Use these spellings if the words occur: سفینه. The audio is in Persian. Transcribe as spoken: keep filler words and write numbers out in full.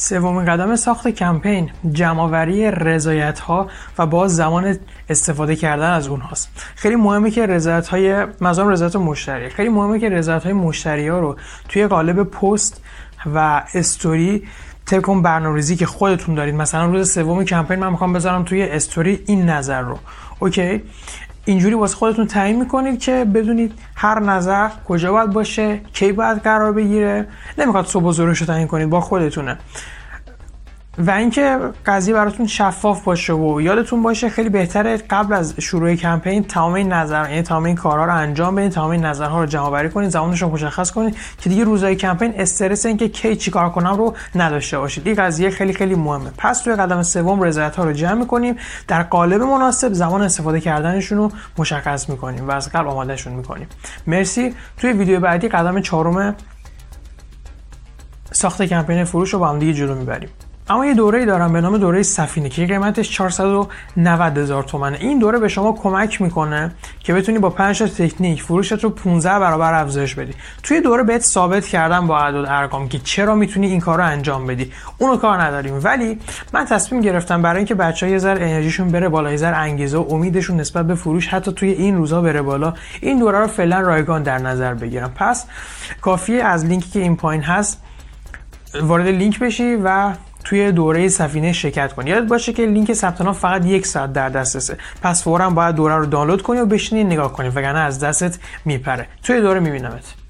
سومین قدم ساخت کمپین جمع‌آوری رضایت‌ها و باز زمان استفاده کردن از اونهاست. خیلی مهمه که رضایت‌های مثلا رضایت مشتری، خیلی مهمه که رضایت‌های مشتری‌ها رو توی قالب پست و استوری طبق اون برنامه‌ریزی که خودتون دارید، مثلا روز سوم کمپین من می‌خوام بذارم توی استوری این نظر رو، اوکی، اینجوری واسه خودتون تعیین میکنید که بدونید هر نظر کجا باید باشه، کی باید قرار بگیره. نمیخواد صبح و ظهرش رو تعیین کنید، با خودتونه. و اینکه قضیه براتون شفاف باشه و یادتون باشه خیلی بهتره قبل از شروع کمپین تمام این نظر، یعنی تمام این کارها رو انجام بدین، تمام این نظرها رو جمع بری کنید، زمانش رو مشخص کنید که دیگه روزهای کمپین استرس این که کی چیکار کنم رو نداشته باشید. این قضیه خیلی خیلی مهمه. پس توی قدم سوم رضایت‌ها رو جمع می‌کنیم، در قالب مناسب زمان استفاده کردنشون رو مشخص می‌کنیم و از قبل آمادهشون می‌کنیم. مرسی. توی ویدیو بعدی قدم چهارم ساخت کمپین فروش رو با هم دیگه جلو می‌بریم. اما یه دوره‌ای دارم به نام دوره سفینه که قیمتش چهارصد و نود هزار تومانه. این دوره به شما کمک میکنه که بتونی با پنج تا تکنیک فروشت رو پانزده برابر افزایش بدی. توی دوره بهت ثابت کردم با عدد ارقام که چرا میتونی این کارو انجام بدی. اونو کار نداریم، ولی من تصمیم گرفتم برای اینکه بچه‌ها یه ذره انرژیشون بره بالا، یه ذره انگیزه و امیدشون نسبت به فروش حتی توی این روزا بره بالا، این دوره رو فعلا رایگان در نظر بگیرم. پس کافیه از لینکی که این پایین هست وارد لینک بشی و توی دوره سفینه شرکت کن. یادت باشه که لینک ثبت نام فقط یک ساعت در دسترسه، پس فوراً باید دوره رو دانلود کنی و بشینی نگاه کنی، وگرنه از دستت میپره. توی دوره میبینمت.